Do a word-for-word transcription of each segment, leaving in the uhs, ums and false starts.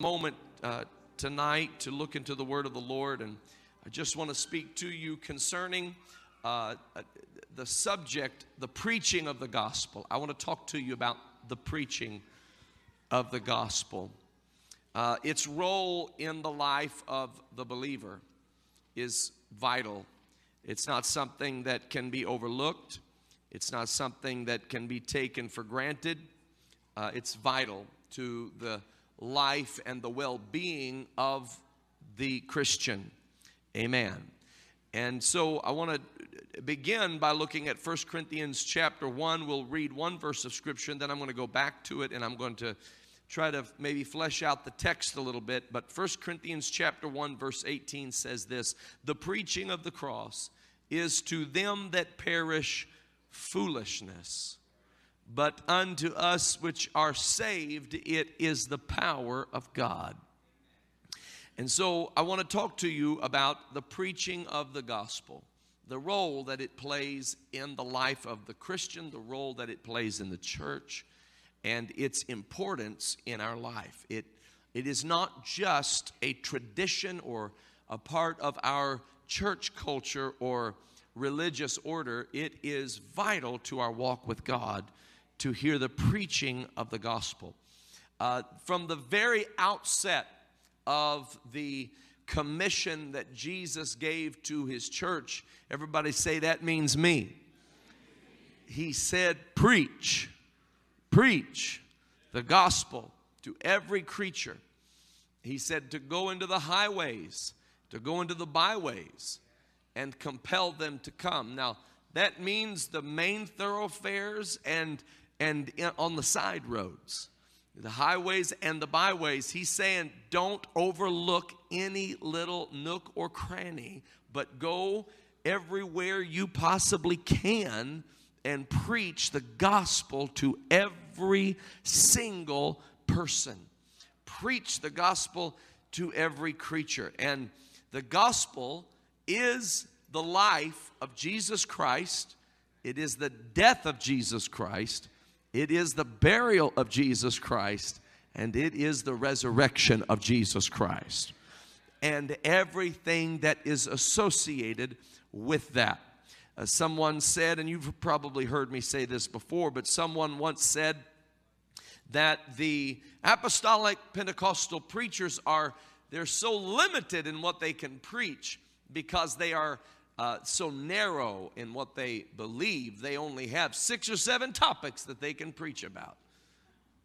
moment uh, tonight to look into the word of the Lord, and I just want to speak to you concerning uh, the subject, the preaching of the gospel. I want to talk to you about the preaching of the gospel. Uh, its role in the life of the believer is vital. It's not something that can be overlooked. It's not something that can be taken for granted. Uh, it's vital to the life and the well-being of the Christian. Amen. And so I want to begin by looking at First Corinthians chapter one. We'll read one verse of Scripture, and then I'm going to go back to it, and I'm going to try to maybe flesh out the text a little bit. But First Corinthians chapter one, verse eighteen says this: "The preaching of the cross is to them that perish foolishness, but unto us which are saved it is the power of God." And so I want to talk to you about the preaching of the gospel, the role that it plays in the life of the Christian, the role that it plays in the church, and its importance in our life. It, it is not just a tradition or a part of our church culture or religious order. It is vital to our walk with God to hear the preaching of the gospel. Uh, from the very outset of the commission that Jesus gave to his church, everybody say, "That means me." He said, "Preach, preach the gospel to every creature." He said to go into the highways, to go into the byways, and compel them to come. Now, that means the main thoroughfares and and in, on the side roads, the highways and the byways. He's saying, don't overlook any little nook or cranny, but go everywhere you possibly can and preach the gospel to every single person. Preach the gospel to every creature. And the gospel is the life of Jesus Christ. It is the death of Jesus Christ. It is the burial of Jesus Christ. And it is the resurrection of Jesus Christ, and everything that is associated with that. Uh, someone said, and you've probably heard me say this before, but someone once said that the apostolic Pentecostal preachers are, they're so limited in what they can preach because they are uh, so narrow in what they believe. They only have six or seven topics that they can preach about.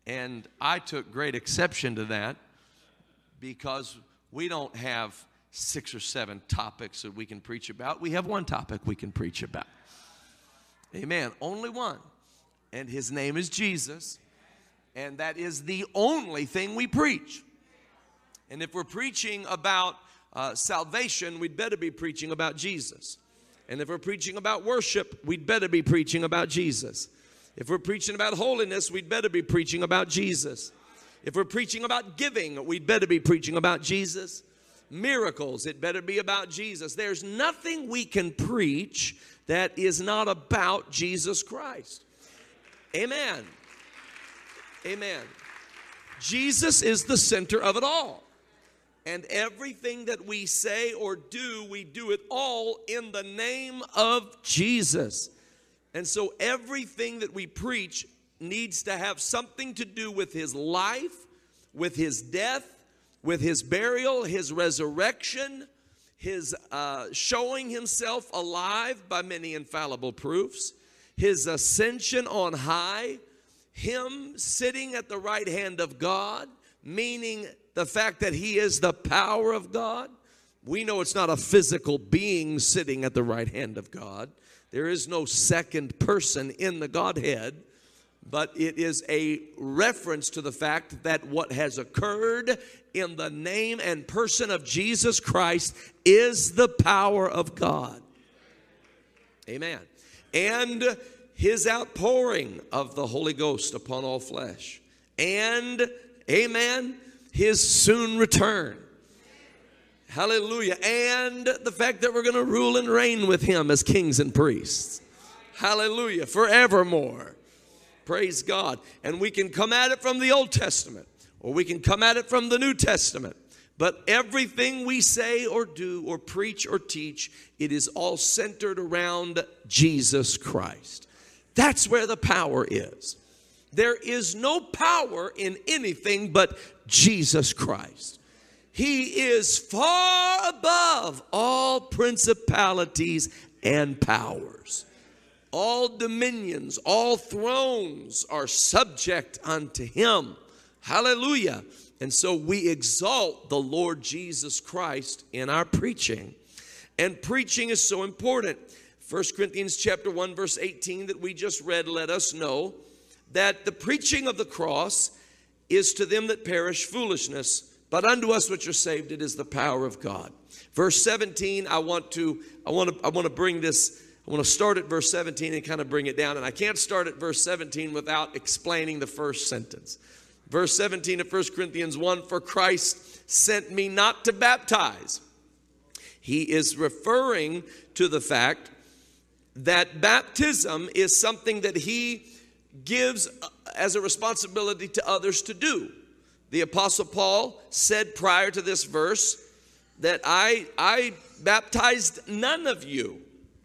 And I took great exception to that, because we don't have six or seven topics that we can preach about. We have one topic we can preach about. Amen. Only one. And his name is Jesus. And that is the only thing we preach. And if we're preaching about Uh, salvation, we'd better be preaching about Jesus. And if we're preaching about worship, we'd better be preaching about Jesus. If we're preaching about holiness, we'd better be preaching about Jesus. If we're preaching about giving, we'd better be preaching about Jesus. Miracles, it better be about Jesus. There's nothing we can preach that is not about Jesus Christ. Amen. Amen. Jesus is the center of it all. And everything that we say or do, we do it all in the name of Jesus. And so everything that we preach needs to have something to do with his life, with his death, with his burial, his resurrection, his uh, showing himself alive by many infallible proofs, his ascension on high, him sitting at the right hand of God, meaning the fact that he is the power of God. We know it's not a physical being sitting at the right hand of God. There is no second person in the Godhead, but it is a reference to the fact that what has occurred in the name and person of Jesus Christ is the power of God. Amen. And his outpouring of the Holy Ghost upon all flesh. And, amen, his soon return. Hallelujah. And the fact that we're going to rule and reign with him as kings and priests. Hallelujah. Forevermore. Praise God. And we can come at it from the Old Testament, or we can come at it from the New Testament. But everything we say or do or preach or teach, it is all centered around Jesus Christ. That's where the power is. There is no power in anything but Jesus Christ. He is far above all principalities and powers. All dominions, all thrones are subject unto him. Hallelujah. And so we exalt the Lord Jesus Christ in our preaching. And preaching is so important. First Corinthians chapter one, verse eighteen that we just read, let us know that the preaching of the cross is to them that perish foolishness, but unto us which are saved, it is the power of God. Verse seventeen, I want to, I want to, I want to bring this, I want to start at verse seventeen and kind of bring it down. And I can't start at verse seventeen without explaining the first sentence. Verse seventeen of First Corinthians one, for Christ sent me not to baptize. He is referring to the fact that baptism is something that he gives as a responsibility to others to do. The Apostle Paul said prior to this verse that I, I baptized none of you,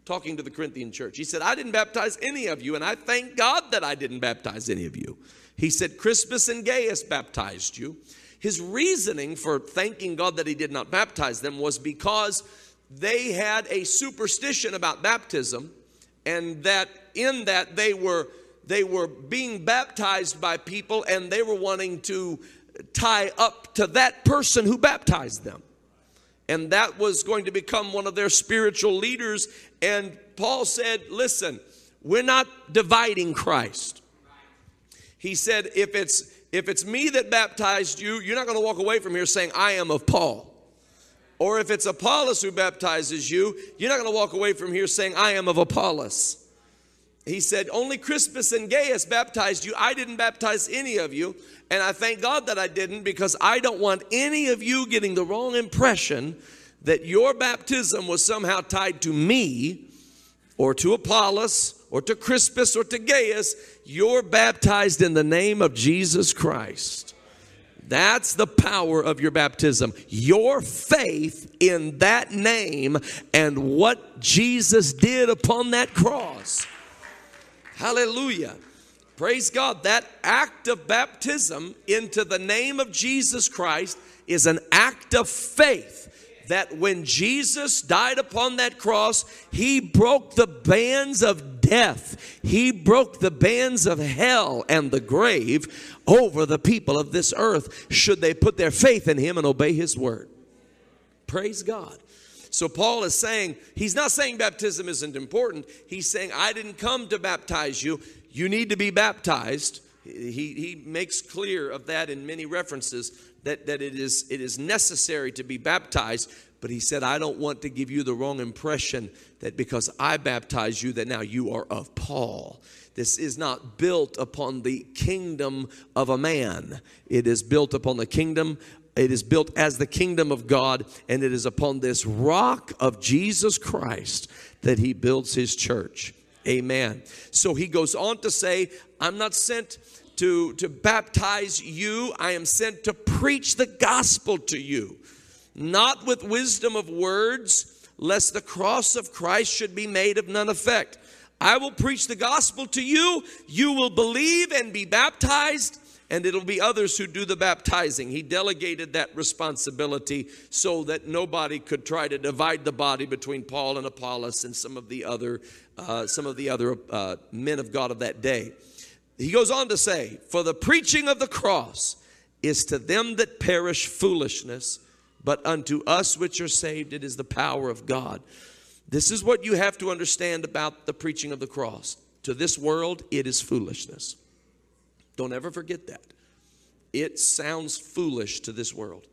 talking to the Corinthian church. He said, I didn't baptize any of you, and I thank God that I didn't baptize any of you. He said, Crispus and Gaius baptized you. His reasoning for thanking God that he did not baptize them was because they had a superstition about baptism, and that in that they were, they were being baptized by people, and they were wanting to tie up to that person who baptized them. And that was going to become one of their spiritual leaders. And Paul said, listen, we're not dividing Christ. He said, if it's, if it's me that baptized you, you're not going to walk away from here saying, I am of Paul. Or if it's Apollos who baptizes you, you're not going to walk away from here saying, I am of Apollos. He said, only Crispus and Gaius baptized you. I didn't baptize any of you. And I thank God that I didn't, because I don't want any of you getting the wrong impression that your baptism was somehow tied to me or to Apollos or to Crispus or to Gaius. You're baptized in the name of Jesus Christ. That's the power of your baptism. Your faith in that name and what Jesus did upon that cross. Hallelujah. Praise God. That act of baptism into the name of Jesus Christ is an act of faith that when Jesus died upon that cross, he broke the bands of death. He broke the bands of hell and the grave over the people of this earth should they put their faith in him and obey his word. Praise God. So Paul is saying, he's not saying baptism isn't important. He's saying, I didn't come to baptize you. You need to be baptized. He, he makes clear of that in many references that, that it is, it is necessary to be baptized. But he said, I don't want to give you the wrong impression that because I baptize you, that now you are of Paul. This is not built upon the kingdom of a man. It is built upon the kingdom of a man. It is built as the kingdom of God, and it is upon this rock of Jesus Christ that he builds his church. Amen. So he goes on to say, I'm not sent to, to baptize you. I am sent to preach the gospel to you, not with wisdom of words, lest the cross of Christ should be made of none effect. I will preach the gospel to you. You will believe and be baptized. And it'll be others who do the baptizing. He delegated that responsibility so that nobody could try to divide the body between Paul and Apollos and some of the other, uh, some of the other uh, men of God of that day. He goes on to say, for the preaching of the cross is to them that perish foolishness, but unto us which are saved it is the power of God. This is what you have to understand about the preaching of the cross. To this world, it is foolishness. Don't ever forget that. It sounds foolish to this world.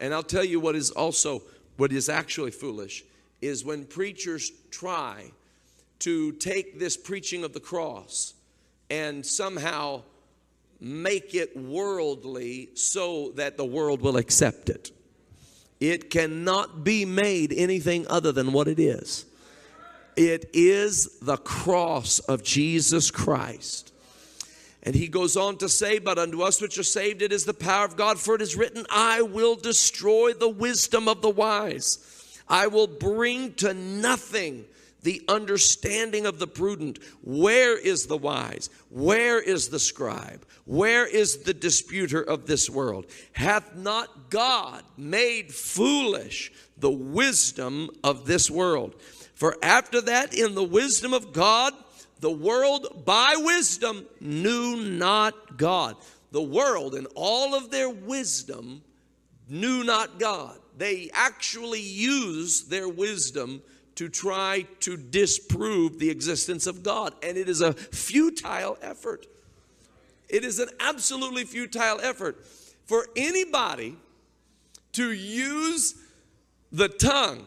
And I'll tell you what is also, what is actually foolish is when preachers try to take this preaching of the cross and somehow make it worldly so that the world will accept it. It cannot be made anything other than what it is. It is the cross of Jesus Christ. And he goes on to say, but unto us which are saved, it is the power of God. For it is written, I will destroy the wisdom of the wise. I will bring to nothing the understanding of the prudent. Where is the wise? Where is the scribe? Where is the disputer of this world? Hath not God made foolish the wisdom of this world? For after that, in the wisdom of God, the world by wisdom knew not God. The world in all of their wisdom knew not God. They actually used their wisdom to try to disprove the existence of God. And it is a futile effort. It is an absolutely futile effort. For anybody to use the tongue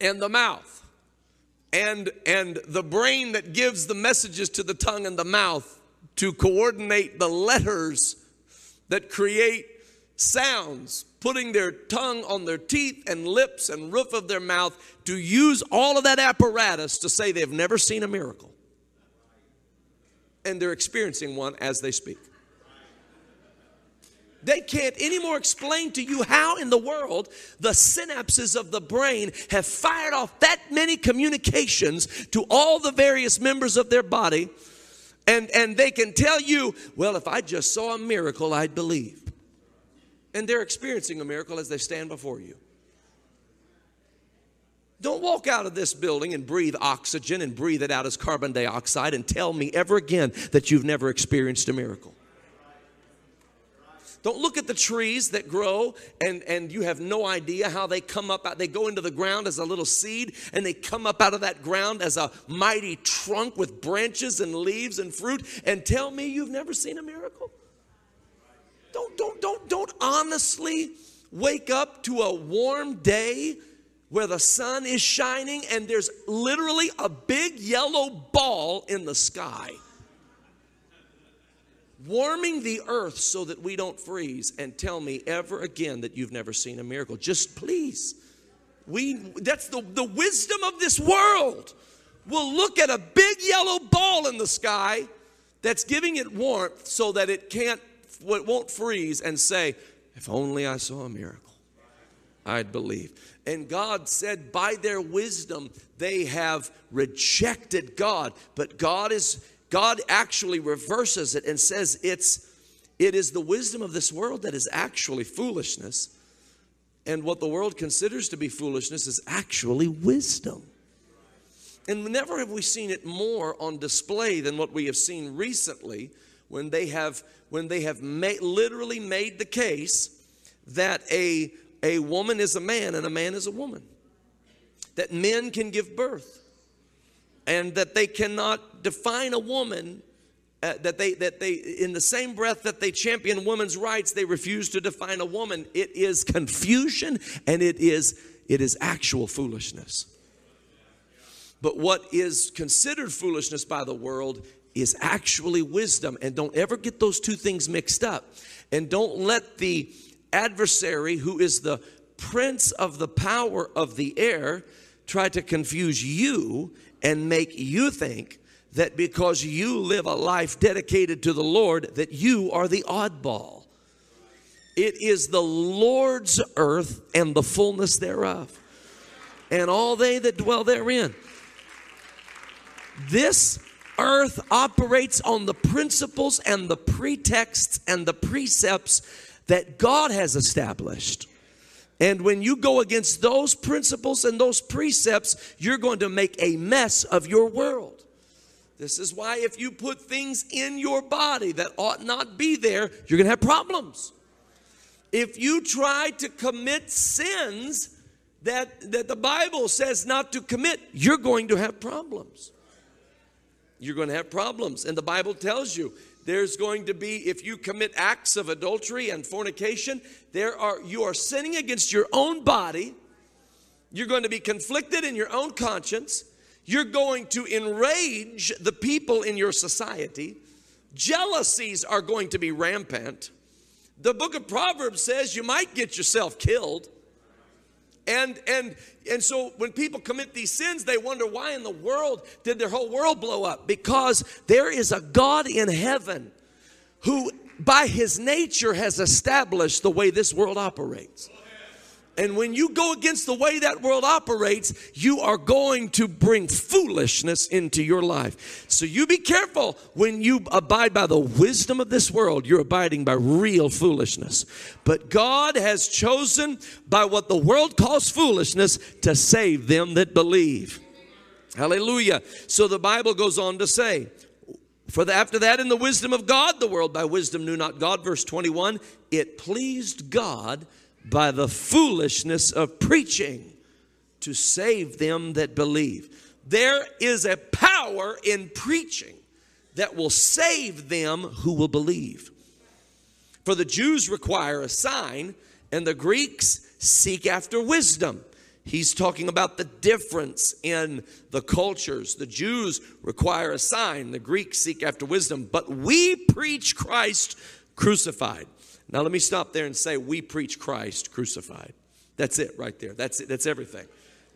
and the mouth and, and the brain that gives the messages to the tongue and the mouth to coordinate the letters that create sounds, putting their tongue on their teeth and lips and roof of their mouth, to use all of that apparatus to say they've never seen a miracle. And they're experiencing one as they speak. They can't anymore explain to you how in the world the synapses of the brain have fired off that many communications to all the various members of their body. And, and they can tell you, well, if I just saw a miracle, I'd believe. And they're experiencing a miracle as they stand before you. Don't walk out of this building and breathe oxygen and breathe it out as carbon dioxide and tell me ever again that you've never experienced a miracle. Don't look at the trees that grow and, and you have no idea how they come up out. They go into the ground as a little seed and they come up out of that ground as a mighty trunk with branches and leaves and fruit, and tell me you've never seen a miracle. Don't, don't, don't, don't honestly wake up to a warm day where the sun is shining and there's literally a big yellow ball in the sky, warming the earth so that we don't freeze, and tell me ever again that you've never seen a miracle. Just please. We, that's the, the wisdom of this world. We'll look at a big yellow ball in the sky that's giving it warmth so that it can't, it won't freeze, and say, if only I saw a miracle, I'd believe. And God said, by their wisdom, they have rejected God. But God is, God actually reverses it and says it's, it is the wisdom of this world that is actually foolishness. And what the world considers to be foolishness is actually wisdom. And never have we seen it more on display than what we have seen recently, when they have, when they have made, literally made the case that a, a woman is a man and a man is a woman. That men can give birth and that they cannot define a woman, uh, that they, that they, in the same breath that they champion women's rights, they refuse to define a woman. It is confusion, and it is, it is actual foolishness. But what is considered foolishness by the world is actually wisdom. And don't ever get those two things mixed up. And don't let the adversary, who is the prince of the power of the air, try to confuse you and make you think that because you live a life dedicated to the Lord, that you are the oddball. It is the Lord's earth and the fullness thereof, and all they that dwell therein. This earth operates on the principles and the pretexts and the precepts that God has established. And when you go against those principles and those precepts, you're going to make a mess of your world. This is why if you put things in your body that ought not be there, you're going to have problems. If you try to commit sins that, that the Bible says not to commit, you're going to have problems. You're going to have problems. And the Bible tells you there's going to be, if you commit acts of adultery and fornication, there are, you are sinning against your own body. You're going to be conflicted in your own conscience. You're going to enrage the people in your society. Jealousies are going to be rampant. The book of Proverbs says you might get yourself killed. And and and so when people commit these sins, they wonder why in the world did their whole world blow up? Because there is a God in heaven who by his nature has established the way this world operates. And when you go against the way that world operates, you are going to bring foolishness into your life. So you be careful. When you abide by the wisdom of this world, you're abiding by real foolishness. But God has chosen by what the world calls foolishness to save them that believe. Hallelujah. So the Bible goes on to say, for the, after that, in the wisdom of God, the world by wisdom knew not God. Verse twenty-one, it pleased God by the foolishness of preaching to save them that believe. There is a power in preaching that will save them who will believe. For the Jews require a sign, and the Greeks seek after wisdom. He's talking about the difference in the cultures. The Jews require a sign, the Greeks seek after wisdom, but we preach Christ crucified. Now, let me stop there and say, we preach Christ crucified. That's it right there. That's it. That's everything.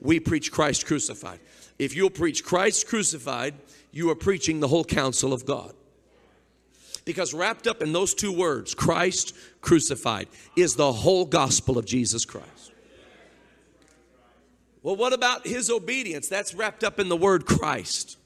We preach Christ crucified. If you'll preach Christ crucified, you are preaching the whole counsel of God. Because wrapped up in those two words, Christ crucified, is the whole gospel of Jesus Christ. Well, what about his obedience? That's wrapped up in the word Christ.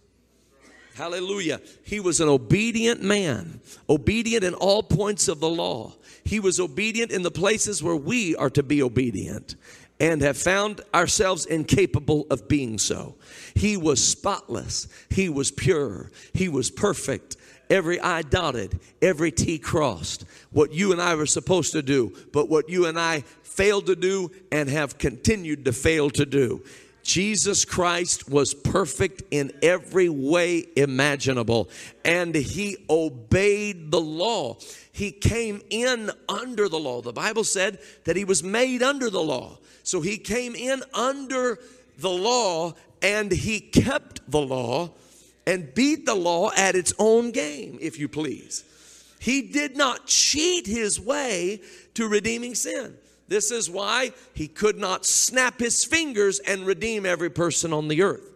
Hallelujah. He was an obedient man, obedient in all points of the law. He was obedient in the places where we are to be obedient and have found ourselves incapable of being so. He was spotless. He was pure. He was perfect. Every I dotted, every T crossed. What you and I were supposed to do, but what you and I failed to do and have continued to fail to do. Jesus Christ was perfect in every way imaginable, and he obeyed the law. He came in under the law. The Bible said that he was made under the law. So he came in under the law, and he kept the law and beat the law at its own game, if you please. He did not cheat his way to redeeming sin. This is why he could not snap his fingers and redeem every person on the earth.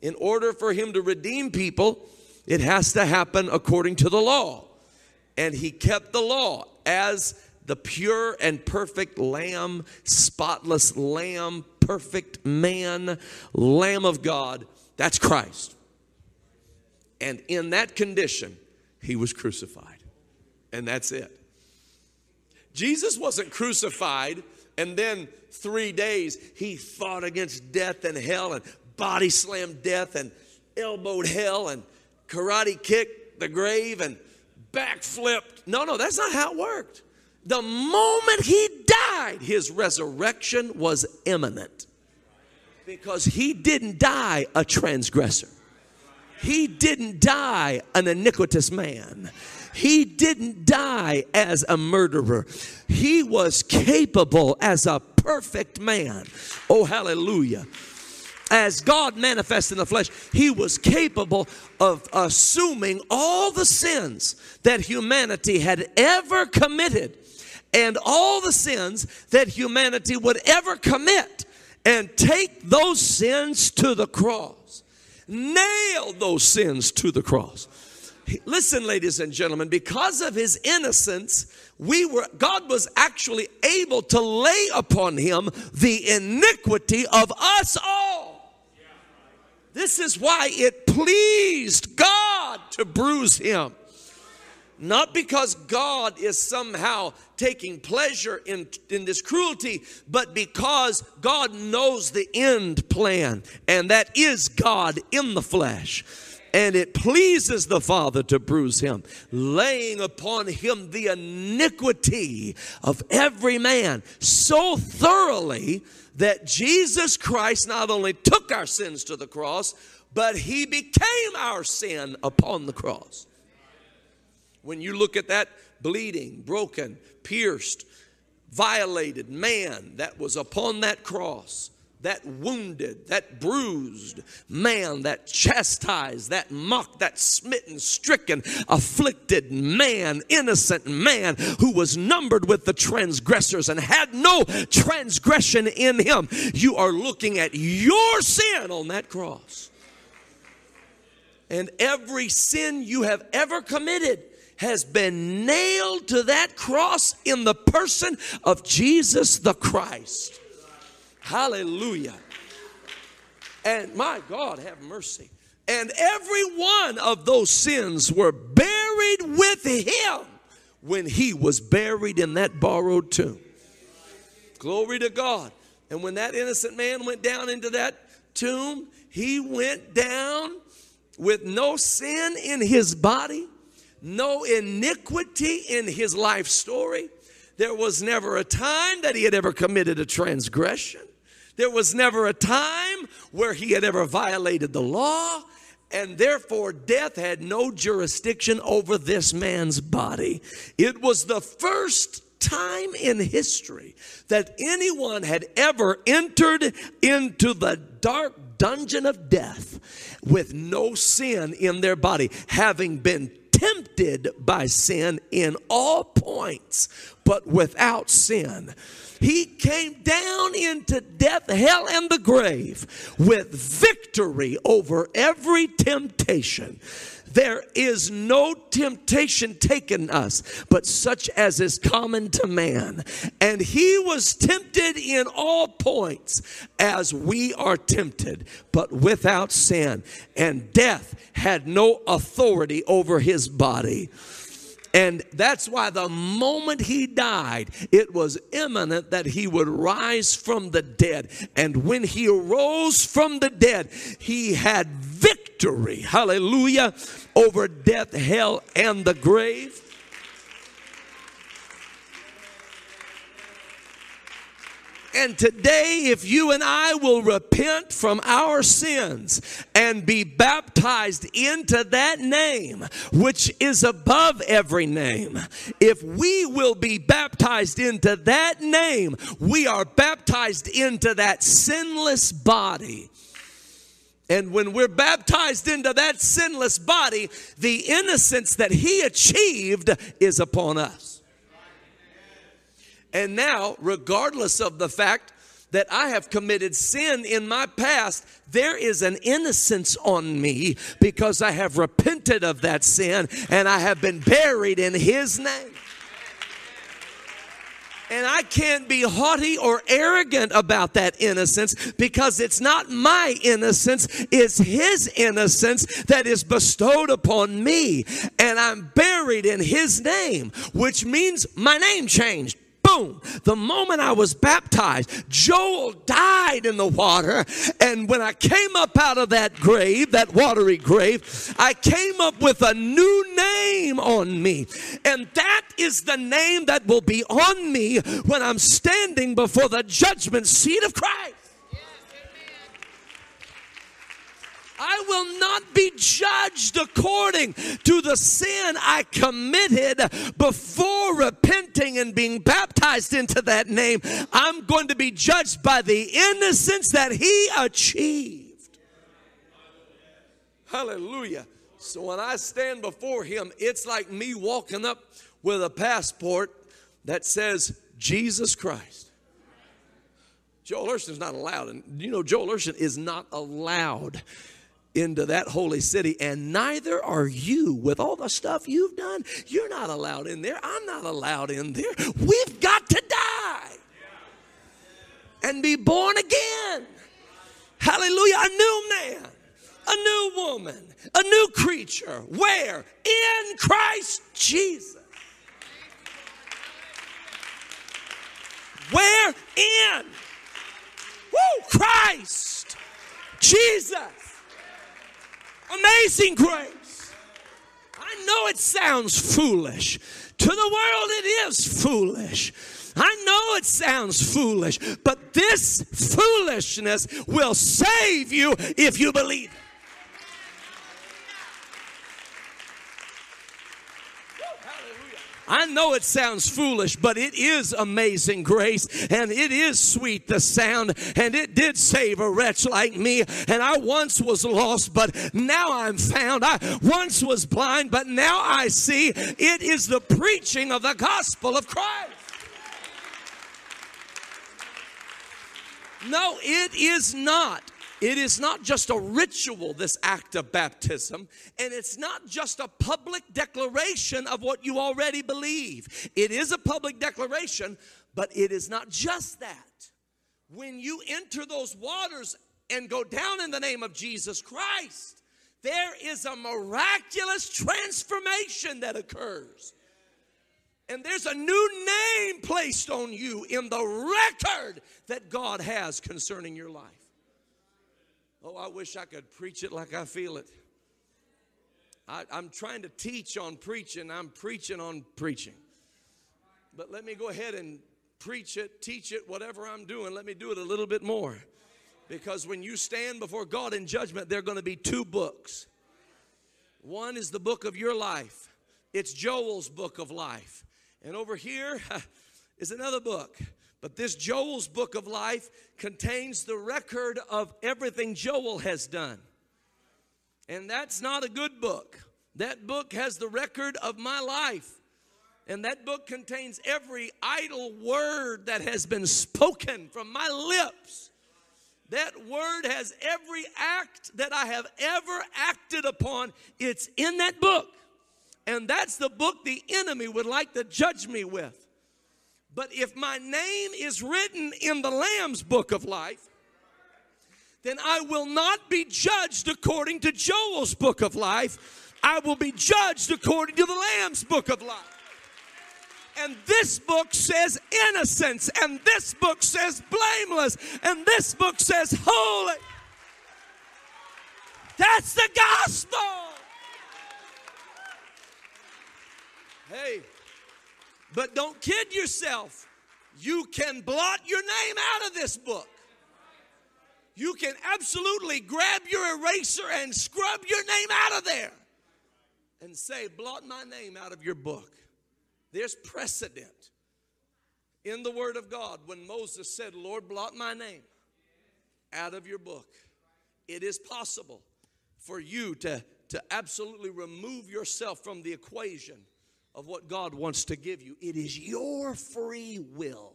In order for him to redeem people, it has to happen according to the law. And he kept the law as the pure and perfect lamb, spotless lamb, perfect man, Lamb of God. That's Christ. And in that condition, he was crucified. And that's it. Jesus wasn't crucified and then three days he fought against death and hell and body slammed death and elbowed hell and karate kicked the grave and backflipped. No, no, that's not how it worked. The moment he died, his resurrection was imminent because he didn't die a transgressor. He didn't die an iniquitous man. He didn't die as a murderer. He was capable as a perfect man. Oh, hallelujah. As God manifest in the flesh, he was capable of assuming all the sins that humanity had ever committed and all the sins that humanity would ever commit and take those sins to the cross. Nail those sins to the cross. Listen, ladies and gentlemen, because of his innocence, we were, God was actually able to lay upon him the iniquity of us all. This is why it pleased God to bruise him. Not because God is somehow taking pleasure in, in this cruelty, but because God knows the end plan, and that is God in the flesh. And it pleases the Father to bruise him, laying upon him the iniquity of every man so thoroughly that Jesus Christ not only took our sins to the cross, but he became our sin upon the cross. When you look at that bleeding, broken, pierced, violated man that was upon that cross, that wounded, that bruised man, that chastised, that mocked, that smitten, stricken, afflicted man, innocent man who was numbered with the transgressors and had no transgression in him. You are looking at your sin on that cross. And every sin you have ever committed has been nailed to that cross in the person of Jesus the Christ. Hallelujah. And my God, have mercy. And every one of those sins were buried with him when he was buried in that borrowed tomb. Glory to God. And when that innocent man went down into that tomb, he went down with no sin in his body, no iniquity in his life story. There was never a time that he had ever committed a transgression. There was never a time where he had ever violated the law, and therefore death had no jurisdiction over this man's body. It was the first time in history that anyone had ever entered into the dark dungeon of death with no sin in their body, having been tempted by sin in all points, but without sin. He came down into death, hell, and the grave with victory over every temptation. There is no temptation taken us, but such as is common to man. And he was tempted in all points as we are tempted, but without sin. And death had no authority over his body. And that's why the moment he died, it was imminent that he would rise from the dead. And when he arose from the dead, he had victory, hallelujah, over death, hell, and the grave. And today, if you and I will repent from our sins and be baptized into that name, which is above every name, if we will be baptized into that name, we are baptized into that sinless body. And when we're baptized into that sinless body, the innocence that he achieved is upon us. And now, regardless of the fact that I have committed sin in my past, there is an innocence on me because I have repented of that sin and I have been buried in his name. And I can't be haughty or arrogant about that innocence because it's not my innocence. It's his innocence that is bestowed upon me. And I'm buried in his name, which means my name changed. Boom. The moment I was baptized, Joel died in the water. And when I came up out of that grave, that watery grave, I came up with a new name on me. And that is the name that will be on me when I'm standing before the judgment seat of Christ. I will not be judged according to the sin I committed before repenting and being baptized into that name. I'm going to be judged by the innocence that he achieved. Hallelujah. So when I stand before him, it's like me walking up with a passport that says Jesus Christ. Joel Urshan is not allowed. And you know, Joel Urshan is not allowed into that holy city, and neither are you. With all the stuff you've done, you're not allowed in there. I'm not allowed in there. We've got to die and be born again. Hallelujah. A new man, a new woman, a new creature. Where? In Christ Jesus. Where? In Woo, Christ Jesus. Amazing grace. I know it sounds foolish. To the world it is foolish. I know it sounds foolish, but this foolishness will save you if you believe it. I know it sounds foolish, but it is amazing grace, and it is sweet the sound, and it did save a wretch like me. And I once was lost, but now I'm found. I once was blind, but now I see. It is the preaching of the gospel of Christ. No, it is not. It is not just a ritual, this act of baptism, and it's not just a public declaration of what you already believe. It is a public declaration, but it is not just that. When you enter those waters and go down in the name of Jesus Christ, there is a miraculous transformation that occurs. And there's a new name placed on you in the record that God has concerning your life. Oh, I wish I could preach it like I feel it. I, I'm trying to teach on preaching. I'm preaching on preaching. But let me go ahead and preach it, teach it, whatever I'm doing. Let me do it a little bit more. Because when you stand before God in judgment, there are going to be two books. One is the book of your life. It's Joel's book of life. And over here is another book. But this Joel's book of life contains the record of everything Joel has done. And that's not a good book. That book has the record of my life. And that book contains every idle word that has been spoken from my lips. That word has every act that I have ever acted upon. It's in that book. And that's the book the enemy would like to judge me with. But if my name is written in the Lamb's book of life, then I will not be judged according to Joel's book of life. I will be judged according to the Lamb's book of life. And this book says innocence, and this book says blameless, and this book says holy. That's the gospel. Hey. But don't kid yourself. You can blot your name out of this book. You can absolutely grab your eraser and scrub your name out of there and say, blot my name out of your book. There's precedent in the Word of God when Moses said, Lord, blot my name out of your book. It is possible for you to, to absolutely remove yourself from the equation of what God wants to give you. It is your free will.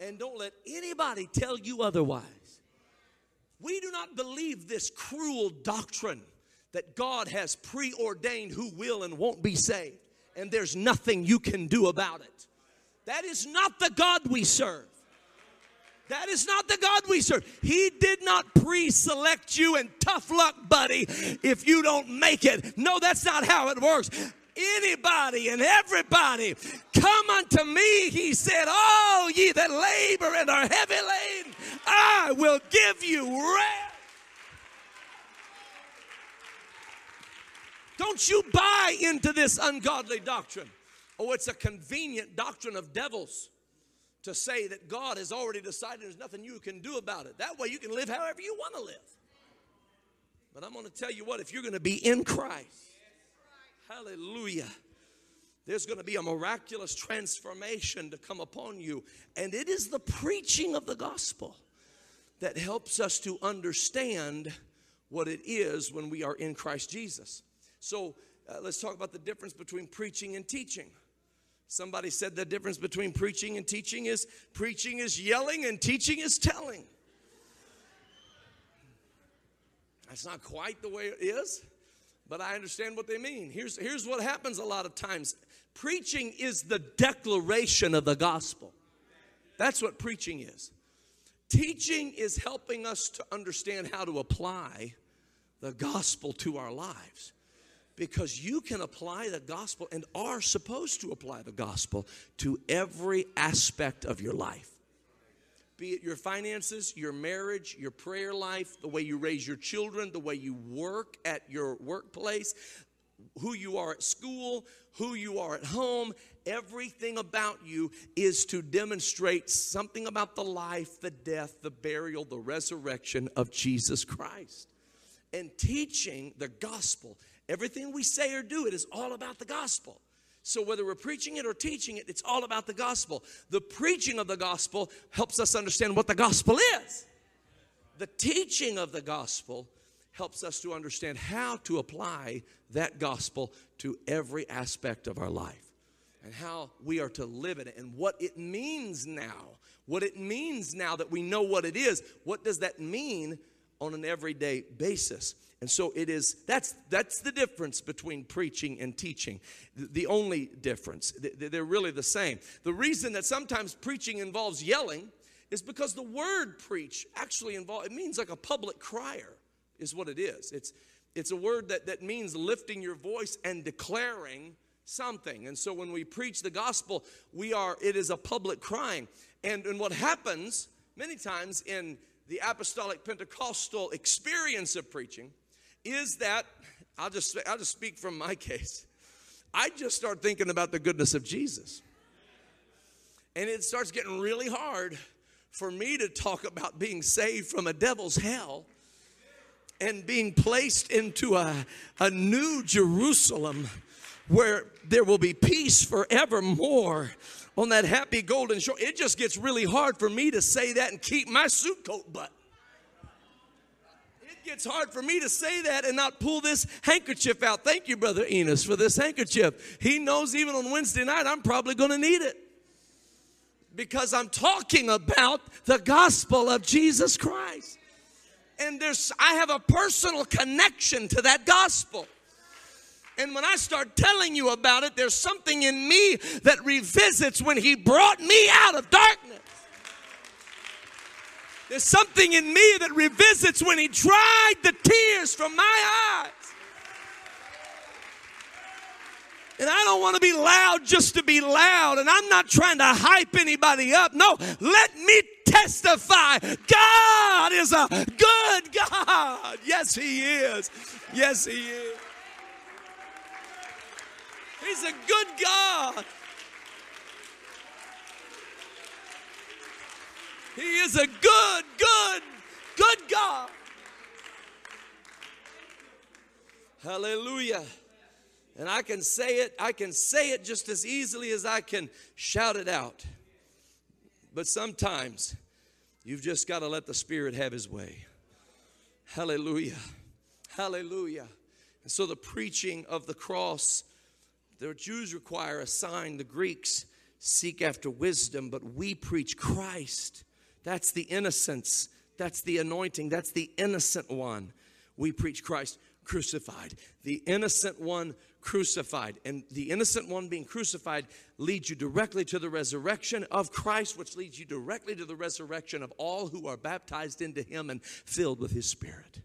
And don't let anybody tell you otherwise. We do not believe this cruel doctrine that God has preordained who will and won't be saved, and there's nothing you can do about it. That is not the God we serve. That is not the God we serve. He did not pre-select you and tough luck, buddy, if you don't make it. No, that's not how it works. Anybody and everybody, come unto me, he said, all ye that labor and are heavy laden, I will give you rest. Don't you buy into this ungodly doctrine. Oh, it's a convenient doctrine of devils to say that God has already decided there's nothing you can do about it. That way you can live however you want to live. But I'm going to tell you what, if you're going to be in Christ, hallelujah, there's going to be a miraculous transformation to come upon you. And it is the preaching of the gospel that helps us to understand what it is when we are in Christ Jesus. So uh, let's talk about the difference between preaching and teaching. Somebody said the difference between preaching and teaching is preaching is yelling and teaching is telling. That's not quite the way it is. But I understand what they mean. Here's, here's what happens a lot of times. Preaching is the declaration of the gospel. That's what preaching is. Teaching is helping us to understand how to apply the gospel to our lives. Because you can apply the gospel and are supposed to apply the gospel to every aspect of your life. Be it your finances, your marriage, your prayer life, the way you raise your children, the way you work at your workplace, who you are at school, who you are at home. Everything about you is to demonstrate something about the life, the death, the burial, the resurrection of Jesus Christ. And teaching the gospel, everything we say or do, it is all about the gospel. So whether we're preaching it or teaching it, it's all about the gospel. The preaching of the gospel helps us understand what the gospel is. The teaching of the gospel helps us to understand how to apply that gospel to every aspect of our life, and how we are to live in it, and what it means now. What it means now that we know what it is. What does that mean on an everyday basis? And so it is, that's, that's the difference between preaching and teaching. The only difference. They're really the same. The reason that sometimes preaching involves yelling is because the word preach actually involves, it means like a public crier is what it is. It's, it's a word that, that means lifting your voice and declaring something. And so when we preach the gospel, we are, it is a public crying. And, and what happens many times in the apostolic Pentecostal experience of preaching is that, I'll just, I'll just speak from my case, I just start thinking about the goodness of Jesus. And it starts getting really hard for me to talk about being saved from a devil's hell and being placed into a, a new Jerusalem where there will be peace forevermore on that happy golden shore. It just gets really hard for me to say that and keep my suit coat button. It gets hard for me to say that and not pull this handkerchief out. Thank you, Brother Enos, for this handkerchief. He knows even on Wednesday night I'm probably going to need it, because I'm talking about the gospel of Jesus Christ. And there's, I have a personal connection to that gospel. And when I start telling you about it, there's something in me that revisits when he brought me out of darkness. There's something in me that revisits when he dried the tears from my eyes. And I don't want to be loud just to be loud. And I'm not trying to hype anybody up. No, let me testify. God is a good God. Yes, he is. Yes, he is. He's a good God. He is a good, good, good God. Hallelujah. And I can say it, I can say it just as easily as I can shout it out. But sometimes you've just got to let the Spirit have his way. Hallelujah. Hallelujah. And so the preaching of the cross, the Jews require a sign. The Greeks seek after wisdom, but we preach Christ. That's the innocence. That's the anointing. That's the innocent one. We preach Christ crucified. The innocent one crucified. And the innocent one being crucified leads you directly to the resurrection of Christ, which leads you directly to the resurrection of all who are baptized into him and filled with his Spirit.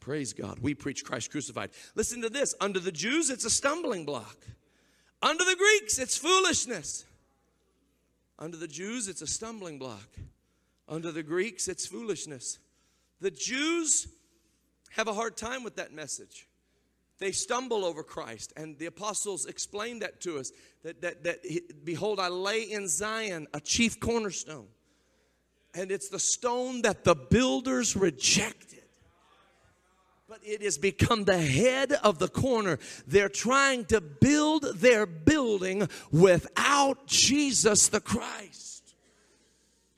Praise God. We preach Christ crucified. Listen to this. Under the Jews, it's a stumbling block. Under the Greeks, it's foolishness. Under the Jews, it's a stumbling block. Under the Greeks, it's foolishness. The Jews have a hard time with that message. They stumble over Christ. And the apostles explained that to us. That, that, that behold, I lay in Zion a chief cornerstone. And it's the stone that the builders rejected. But it has become the head of the corner. They're trying to build their building without Jesus the Christ.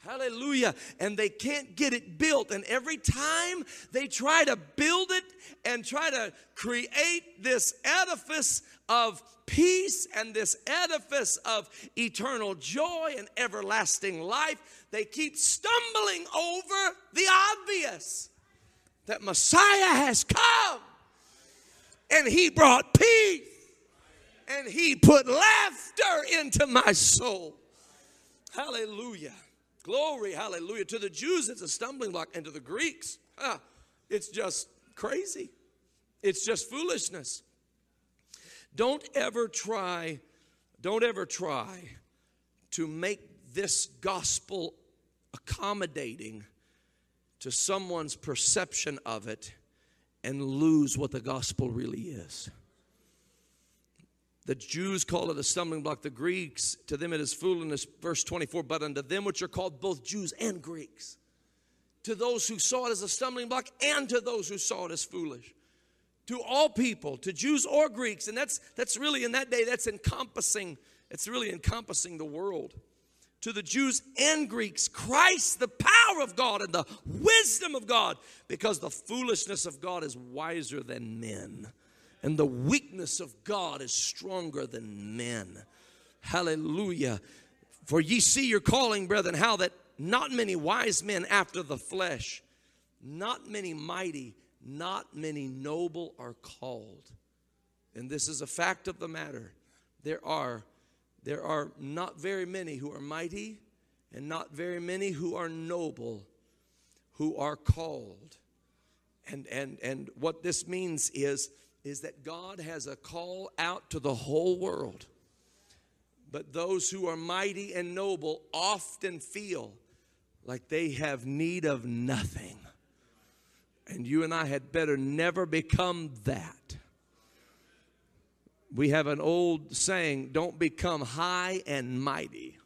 Hallelujah. And they can't get it built. And every time they try to build it and try to create this edifice of peace and this edifice of eternal joy and everlasting life, they keep stumbling over the obvious. That Messiah has come, and he brought peace, and he put laughter into my soul. Hallelujah. Glory, hallelujah. To the Jews, it's a stumbling block, and to the Greeks, ah, it's just crazy. It's just foolishness. Don't ever try, don't ever try to make this gospel accommodating to someone's perception of it and lose what the gospel really is. The Jews call it a stumbling block. The Greeks, to them it is foolishness. Verse twenty-four, but unto them which are called both Jews and Greeks, to those who saw it as a stumbling block and to those who saw it as foolish, to all people, to Jews or Greeks. And that's that's really, in that day, that's encompassing, it's really encompassing the world. To the Jews and Greeks, Christ, the power of God and the wisdom of God, because the foolishness of God is wiser than men, and the weakness of God is stronger than men. Hallelujah. For ye see your calling, brethren, how that not many wise men after the flesh, not many mighty, not many noble are called. And this is a fact of the matter. There are There are not very many who are mighty and not very many who are noble, who are called. And, and, and what this means is, is that God has a call out to the whole world. But those who are mighty and noble often feel like they have need of nothing. And you and I had better never become that. We have an old saying, don't become high and mighty.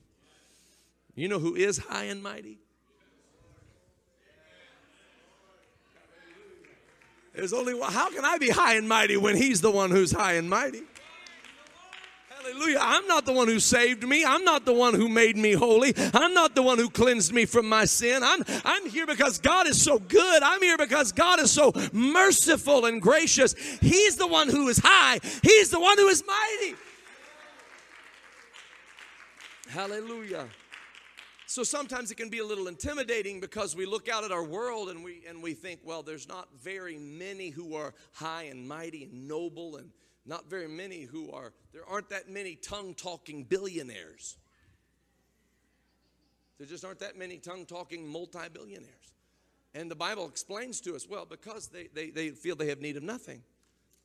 You know who is high and mighty? There's only one. How can I be high and mighty when he's the one who's high and mighty? Hallelujah. I'm not the one who saved me. I'm not the one who made me holy. I'm not the one who cleansed me from my sin. I'm, I'm here because God is so good. I'm here because God is so merciful and gracious. He's the one who is high. He's the one who is mighty. Hallelujah. So sometimes it can be a little intimidating because we look out at our world and we, and we think, well, there's not very many who are high and mighty and noble and Not very many who are, there aren't that many tongue-talking billionaires. There just aren't that many tongue-talking multi-billionaires. And the Bible explains to us, well, because they, they, they feel they have need of nothing.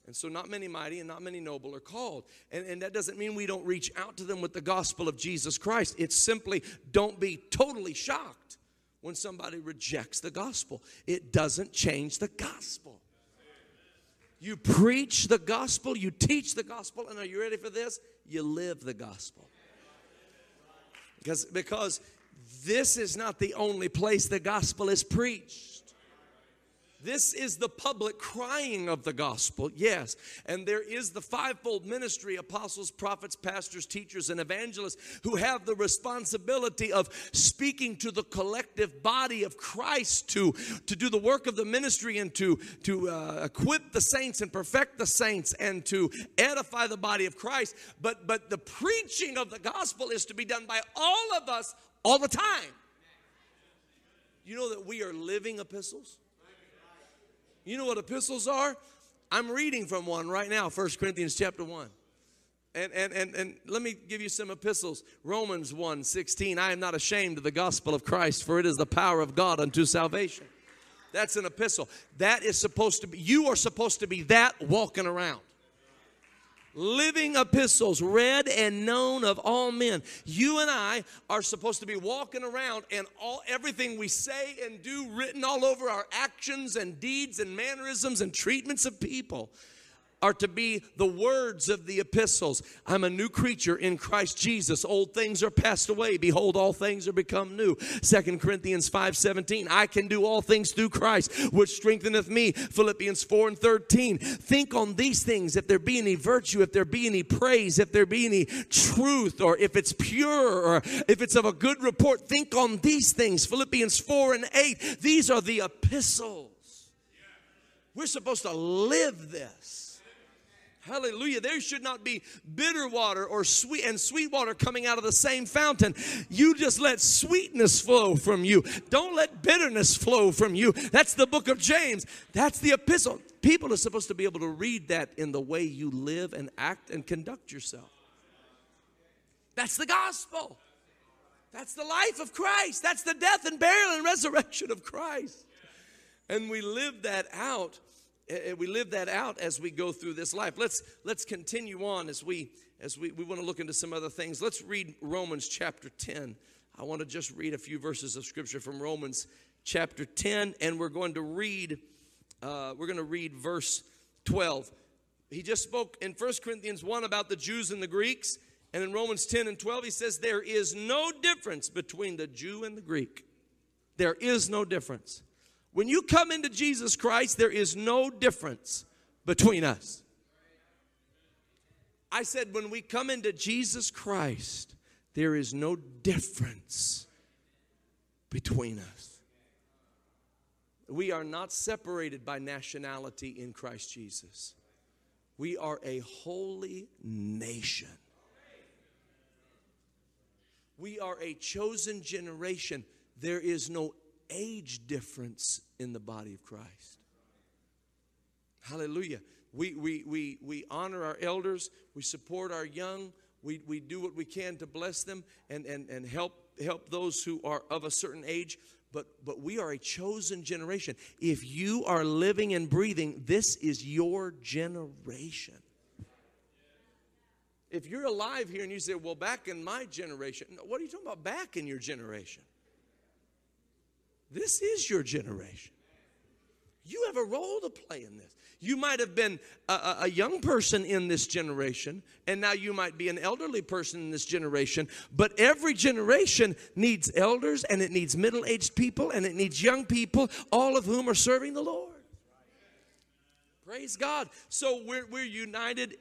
And so not many mighty and not many noble are called. And, and that doesn't mean we don't reach out to them with the gospel of Jesus Christ. It's simply don't be totally shocked when somebody rejects the gospel. It doesn't change the gospel. You preach the gospel, you teach the gospel, and are you ready for this? You live the gospel. Because, because this is not the only place the gospel is preached. This is the public crying of the gospel, yes. And there is the fivefold ministry, apostles, prophets, pastors, teachers, and evangelists, who have the responsibility of speaking to the collective body of Christ to, to do the work of the ministry and to, to uh, equip the saints and perfect the saints and to edify the body of Christ. But, but the preaching of the gospel is to be done by all of us all the time. You know that we are living epistles? You know what epistles are? I'm reading from one right now, First Corinthians chapter one. And, and, and, and let me give you some epistles. Romans one sixteen, I am not ashamed of the gospel of Christ, for it is the power of God unto salvation. That's an epistle. That is supposed to be, you are supposed to be that walking around. Living epistles, read and known of all men. You and I are supposed to be walking around and all everything we say and do written all over our actions and deeds and mannerisms and treatments of people are to be the words of the epistles. I'm a new creature in Christ Jesus. Old things are passed away. Behold, all things are become new. Second Corinthians five seventeen, I can do all things through Christ, which strengtheneth me. Philippians four and thirteen, think on these things, if there be any virtue, if there be any praise, if there be any truth, or if it's pure, or if it's of a good report, think on these things. Philippians four and eight, these are the epistles. We're supposed to live this. Hallelujah. There should not be bitter water or sweet and sweet water coming out of the same fountain. You just let sweetness flow from you. Don't let bitterness flow from you. That's the book of James. That's the epistle. People are supposed to be able to read that in the way you live and act and conduct yourself. That's the gospel. That's the life of Christ. That's the death and burial and resurrection of Christ. And we live that out. We live that out as we go through this life. Let's let's continue on as we as we, we want to look into some other things. Let's read Romans chapter ten. I want to just read a few verses of scripture from Romans chapter ten, and we're going to read uh, we're going to read verse twelve. He just spoke in First Corinthians one about the Jews and the Greeks, and in Romans ten and twelve he says there is no difference between the Jew and the Greek. There is no difference. When you come into Jesus Christ, there is no difference between us. I said, when we come into Jesus Christ, there is no difference between us. We are not separated by nationality in Christ Jesus. We are a holy nation. We are a chosen generation. There is no age difference in the body of Christ. Hallelujah. We, we, we, we honor our elders. We support our young. We, we do what we can to bless them and, and, and help, help those who are of a certain age. But, but we are a chosen generation. If you are living and breathing, this is your generation. If you're alive here and you say, well, back in my generation. No, what are you talking about back in your generation? This is your generation. You have a role to play in this. You might have been a, a young person in this generation, and now you might be an elderly person in this generation. But every generation needs elders, and it needs middle-aged people, and it needs young people, all of whom are serving the Lord. Praise God. So we're, we're united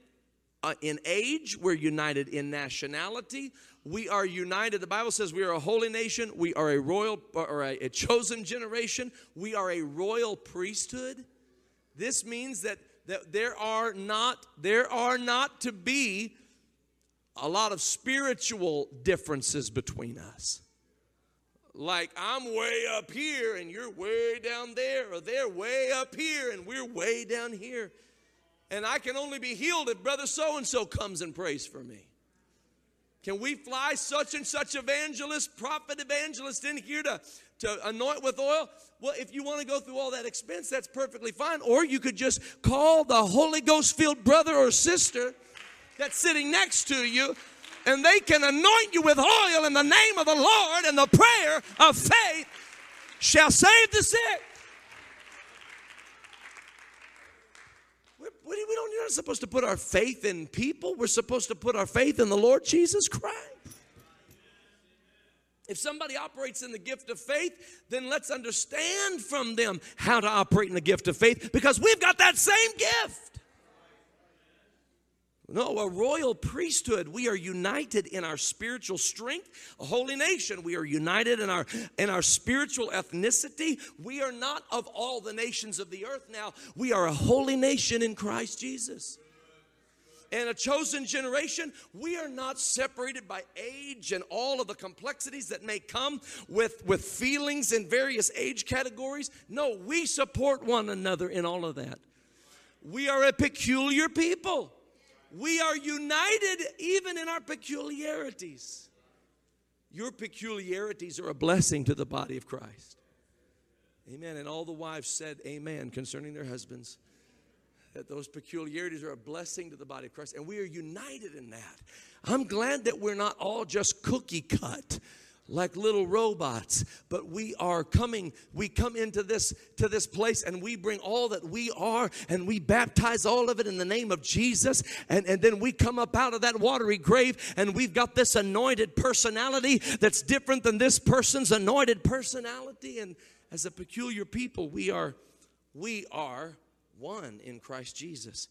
uh, in age. We're united in nationality. We are united. The Bible says we are a holy nation. We are a royal or a, a chosen generation. We are a royal priesthood. This means that, that there are not there are not to be a lot of spiritual differences between us. Like I'm way up here and you're way down there, or they're way up here and we're way down here. And I can only be healed if brother so-and-so comes and prays for me. Can we fly such and such evangelist, prophet evangelist in here to, to anoint with oil? Well, if you want to go through all that expense, that's perfectly fine. Or you could just call the Holy Ghost-filled brother or sister that's sitting next to you, and they can anoint you with oil in the name of the Lord, and the prayer of faith shall save the sick. We don't, you're not supposed to put our faith in people. We're supposed to put our faith in the Lord Jesus Christ. If somebody operates in the gift of faith, then let's understand from them how to operate in the gift of faith, because we've got that same gift. No, a royal priesthood. We are united in our spiritual strength, a holy nation. We are united in our in our spiritual ethnicity. We are not of all the nations of the earth now. We are a holy nation in Christ Jesus. And a chosen generation, we are not separated by age and all of the complexities that may come with, with feelings in various age categories. No, we support one another in all of that. We are a peculiar people. We are united even in our peculiarities. Your peculiarities are a blessing to the body of Christ. Amen. And all the wives said amen concerning their husbands, that those peculiarities are a blessing to the body of Christ. And we are united in that. I'm glad that we're not all just cookie cut like little robots, but we are coming, we come into this, to this place, and we bring all that we are, and we baptize all of it in the name of Jesus, and, and then we come up out of that watery grave, and we've got this anointed personality that's different than this person's anointed personality, and as a peculiar people, we are, we are one in Christ Jesus.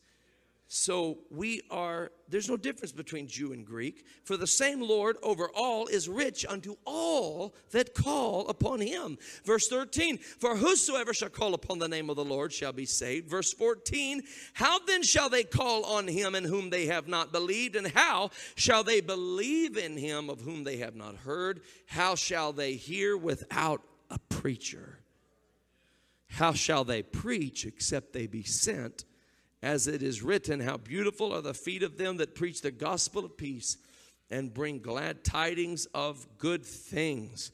So we are, there's no difference between Jew and Greek. For the same Lord over all is rich unto all that call upon him. Verse thirteen, for whosoever shall call upon the name of the Lord shall be saved. Verse fourteen, how then shall they call on him in whom they have not believed? And how shall they believe in him of whom they have not heard? How shall they hear without a preacher? How shall they preach except they be sent? As it is written, how beautiful are the feet of them that preach the gospel of peace and bring glad tidings of good things.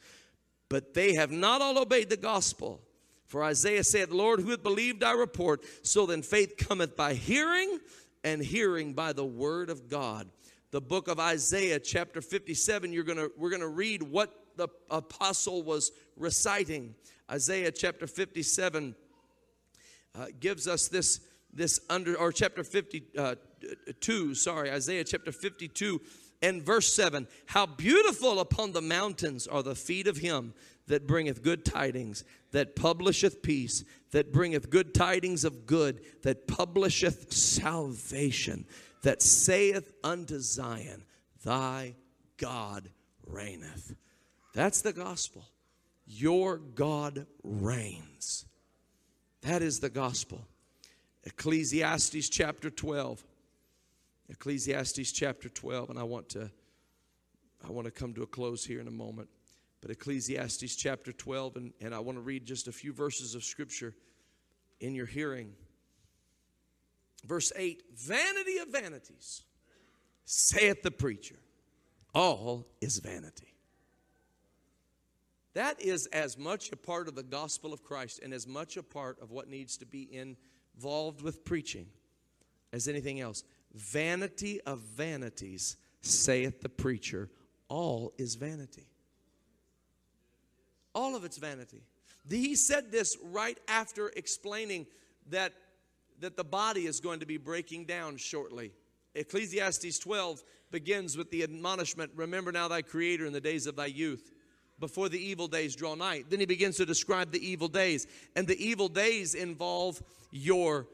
But they have not all obeyed the gospel. For Isaiah said, Lord, who hath believed our report? So then faith cometh by hearing, and hearing by the word of God. The book of Isaiah, chapter fifty-seven, you're gonna, we're going to read what the apostle was reciting. Isaiah chapter fifty-seven uh, gives us this. This under, or chapter fifty-two, sorry, Isaiah chapter fifty-two and verse seven. How beautiful upon the mountains are the feet of him that bringeth good tidings, that publisheth peace, that bringeth good tidings of good, that publisheth salvation, that saith unto Zion, thy God reigneth. That's the gospel. Your God reigns. That is the gospel. Ecclesiastes chapter twelve. Ecclesiastes chapter twelve, and I want to I want to come to a close here in a moment. But Ecclesiastes chapter twelve, and, and I want to read just a few verses of Scripture in your hearing. Verse eight, vanity of vanities, saith the preacher, all is vanity. That is as much a part of the gospel of Christ and as much a part of what needs to be involved with preaching as anything else. Vanity of vanities, saith the preacher, all is vanity. All of it's vanity. He said this right after explaining that, that the body is going to be breaking down shortly. Ecclesiastes twelve begins with the admonishment, remember now thy Creator in the days of thy youth, before the evil days draw nigh. Then he begins to describe the evil days. And the evil days involve your,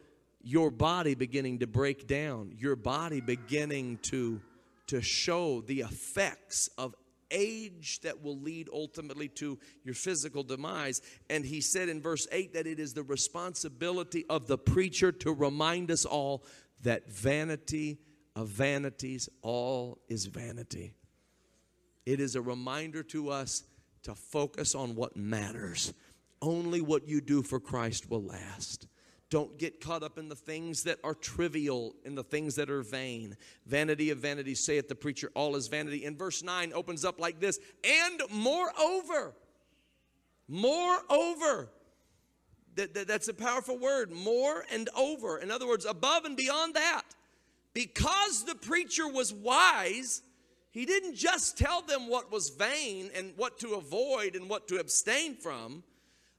your body beginning to break down, your body beginning to, to show the effects of age that will lead ultimately to your physical demise. And he said in verse eight that it is the responsibility of the preacher to remind us all that vanity of vanities, all is vanity. It is a reminder to us to focus on what matters. Only what you do for Christ will last. Don't get caught up in the things that are trivial, in the things that are vain. Vanity of vanity, saith the preacher, all is vanity. And verse nine opens up like this. And moreover, moreover, that, that, that's a powerful word, more and over. In other words, above and beyond that. Because the preacher was wise, he didn't just tell them what was vain and what to avoid and what to abstain from.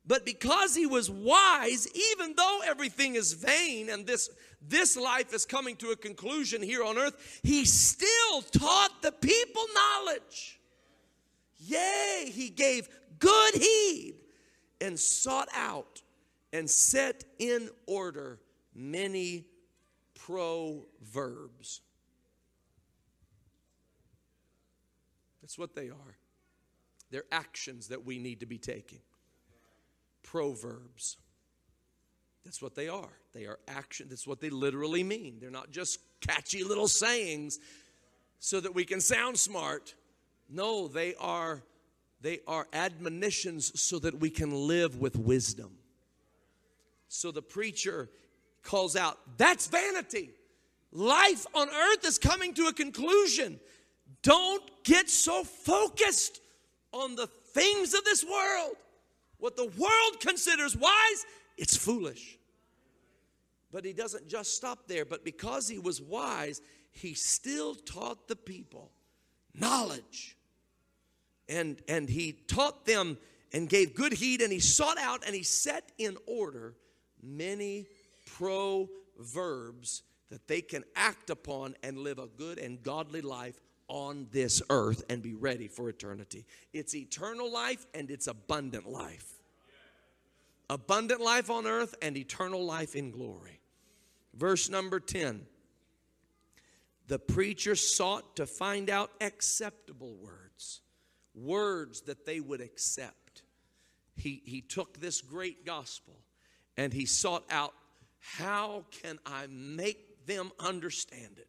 But because he was wise, even though everything is vain and this, this life is coming to a conclusion here on earth, he still taught the people knowledge. Yea, he gave good heed and sought out and set in order many proverbs. That's what they are. They're actions that we need to be taking. Proverbs. That's what they are. They are action. That's what they literally mean. They're not just catchy little sayings so that we can sound smart. No, they are, they are admonitions so that we can live with wisdom. So the preacher calls out, that's vanity. Life on earth is coming to a conclusion. Don't get so focused on the things of this world. What the world considers wise, it's foolish. But he doesn't just stop there. But because he was wise, he still taught the people knowledge. And, and he taught them and gave good heed, and he sought out and he set in order many proverbs that they can act upon and live a good and godly life on this earth and be ready for eternity. It's eternal life and it's abundant life. Abundant life on earth and eternal life in glory. Verse number ten. The preacher sought to find out acceptable words. Words that they would accept. He, he took this great gospel and he sought out, how can I make them understand it?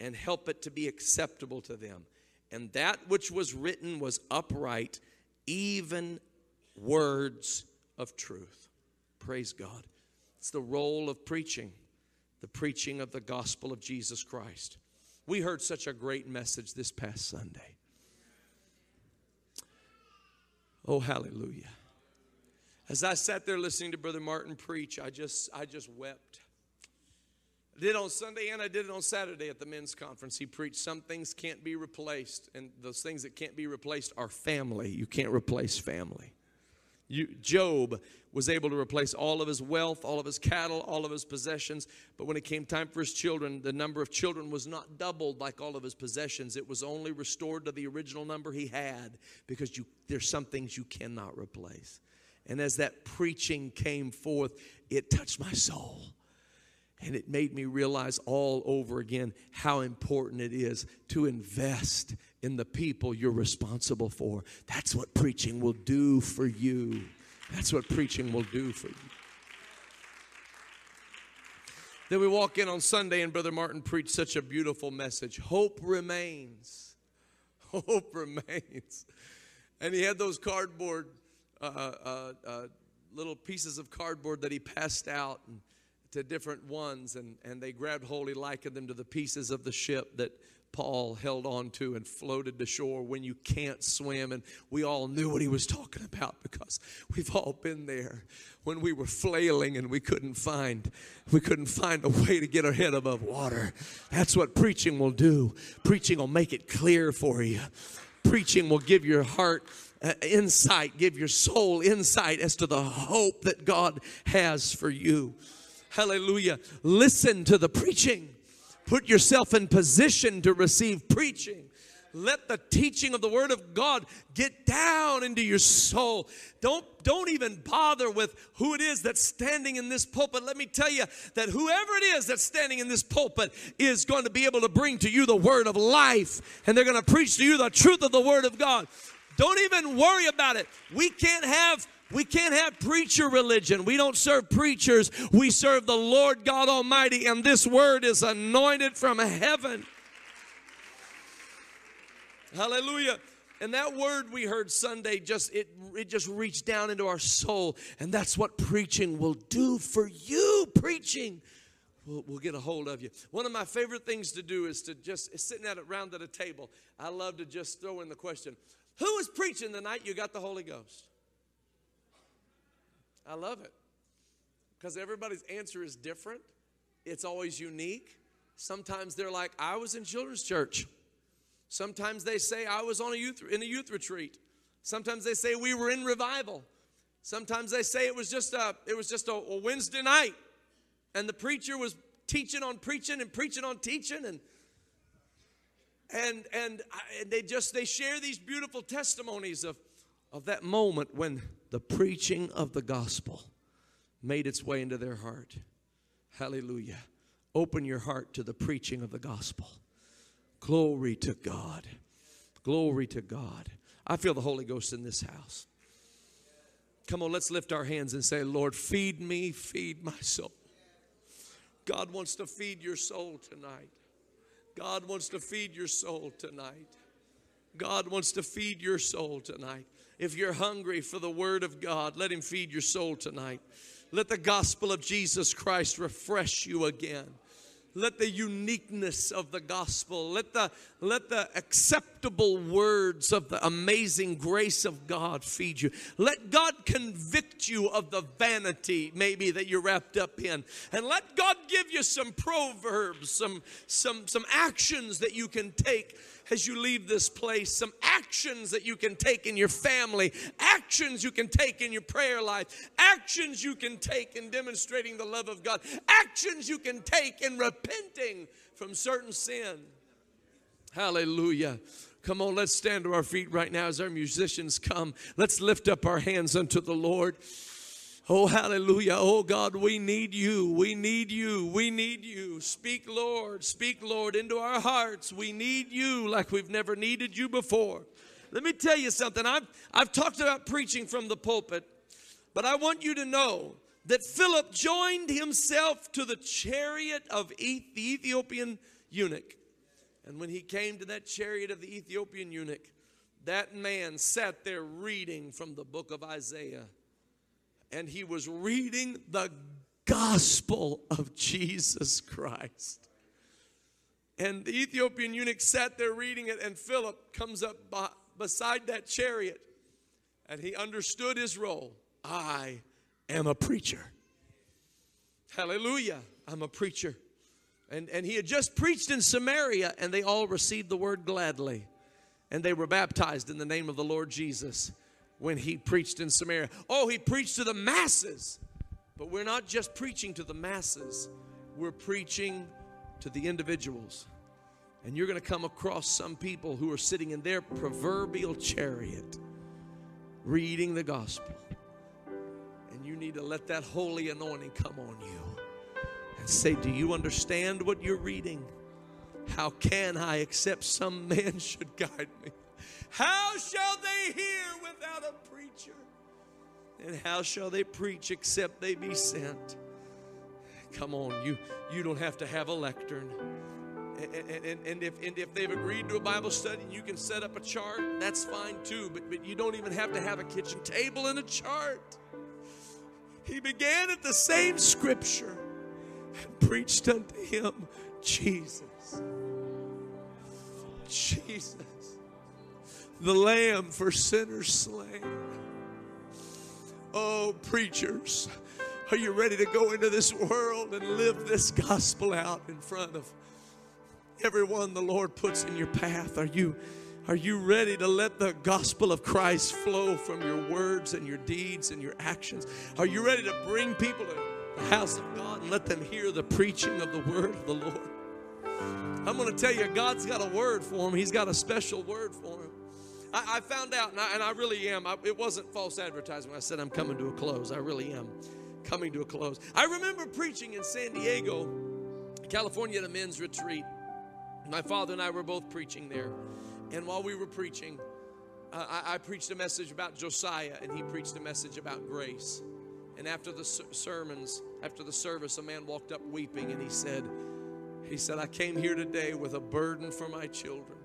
And help it to be acceptable to them. And that which was written was upright, even words of truth. Praise God. It's the role of preaching. The preaching of the gospel of Jesus Christ. We heard such a great message this past Sunday. Oh, hallelujah. As I sat there listening to Brother Martin preach, I just, I just wept. I did it on Sunday and I did it on Saturday at the men's conference. He preached some things can't be replaced. And those things that can't be replaced are family. You can't replace family. You, Job was able to replace all of his wealth, all of his cattle, all of his possessions. But when it came time for his children, the number of children was not doubled like all of his possessions. It was only restored to the original number he had, because you, there's some things you cannot replace. And as that preaching came forth, it touched my soul. And it made me realize all over again how important it is to invest in the people you're responsible for. That's what preaching will do for you. That's what preaching will do for you. Then we walk in on Sunday, and Brother Martin preached such a beautiful message. Hope remains. Hope remains. And he had those cardboard, uh, uh, uh, little pieces of cardboard that he passed out and to different ones, and, and they grabbed hold. He likened them to the pieces of the ship that Paul held on to and floated to shore when you can't swim. And we all knew what he was talking about, because we've all been there when we were flailing and we couldn't find we couldn't find a way to get our head above water. That's what preaching will do. Preaching will make it clear for you. Preaching will give your heart uh, insight, give your soul insight as to the hope that God has for you. Hallelujah. Listen to the preaching. Put yourself in position to receive preaching. Let the teaching of the Word of God get down into your soul. Don't, don't even bother with who it is that's standing in this pulpit. Let me tell you that whoever it is that's standing in this pulpit is going to be able to bring to you the Word of life. And they're going to preach to you the truth of the Word of God. Don't even worry about it. We can't have We can't have preacher religion. We don't serve preachers. We serve the Lord God Almighty, and this word is anointed from heaven. Hallelujah. And that word we heard Sunday, just it, it just reached down into our soul, and that's what preaching will do for you. Preaching will will get a hold of you. One of my favorite things to do is to just, sitting at it round at a table, I love to just throw in the question, who was preaching the night you got the Holy Ghost? I love it, because everybody's answer is different. It's always unique. Sometimes they're like, I was in children's church. Sometimes they say, I was on a youth in a youth retreat. Sometimes they say, we were in revival. Sometimes they say, it was just a it was just a, a Wednesday night, and the preacher was teaching on preaching and preaching on teaching, and and and, I, and they just they share these beautiful testimonies of of that moment when the preaching of the gospel made its way into their heart. Hallelujah. Open your heart to the preaching of the gospel. Glory to God. Glory to God. I feel the Holy Ghost in this house. Come on, let's lift our hands and say, Lord, feed me, feed my soul. God wants to feed your soul tonight. God wants to feed your soul tonight. God wants to feed your soul tonight. If you're hungry for the Word of God, let Him feed your soul tonight. Let the gospel of Jesus Christ refresh you again. Let the uniqueness of the gospel, let the, let the acceptable words of the amazing grace of God feed you. Let God convict you of the vanity maybe that you're wrapped up in. And let God give you some proverbs, some, some, some actions that you can take as you leave this place, some actions that you can take in your family, actions you can take in your prayer life, actions you can take in demonstrating the love of God, actions you can take in repenting from certain sin. Hallelujah. Come on, let's stand to our feet right now as our musicians come. Let's lift up our hands unto the Lord. Oh, hallelujah. Oh, God, we need you. We need you. We need you. Speak, Lord. Speak, Lord, into our hearts. We need you like we've never needed you before. Let me tell you something. I've, I've talked about preaching from the pulpit, but I want you to know that Philip joined himself to the chariot of the Ethiopian eunuch. And when he came to that chariot of the Ethiopian eunuch, that man sat there reading from the book of Isaiah. And he was reading the gospel of Jesus Christ. And the Ethiopian eunuch sat there reading it, and Philip comes up by, beside that chariot, and he understood his role. I am a preacher. Hallelujah, I'm a preacher. And, and he had just preached in Samaria, and they all received the word gladly. And they were baptized in the name of the Lord Jesus. when he preached in Samaria. Oh, he preached to the masses. But we're not just preaching to the masses. We're preaching to the individuals. And you're going to come across some people who are sitting in their proverbial chariot reading the gospel. And you need to let that holy anointing come on you and say, do you understand what you're reading? How can I except some man should guide me? How shall they hear without a preacher? And how shall they preach except they be sent? Come on, you, you don't have to have a lectern. And, and, and, if, and if they've agreed to a Bible study, you can set up a chart, that's fine too. But, but you don't even have to have a kitchen table and a chart. He began at the same scripture and preached unto him Jesus. Jesus, the Lamb for sinners slain. Oh, preachers, are you ready to go into this world and live this gospel out in front of everyone the Lord puts in your path? Are you, are you ready to let the gospel of Christ flow from your words and your deeds and your actions? Are you ready to bring people to the house of God and let them hear the preaching of the word of the Lord? I'm going to tell you, God's got a word for him. He's got a special word for him. I, I found out, and I, and I really am. I, it wasn't false advertising when I said I'm coming to a close. I really am coming to a close. I remember preaching in San Diego, California, at a men's retreat. My father and I were both preaching there. And while we were preaching, uh, I, I preached a message about Josiah, and he preached a message about grace. And after the ser- sermons, after the service, a man walked up weeping, and he said, He said, I came here today with a burden for my children.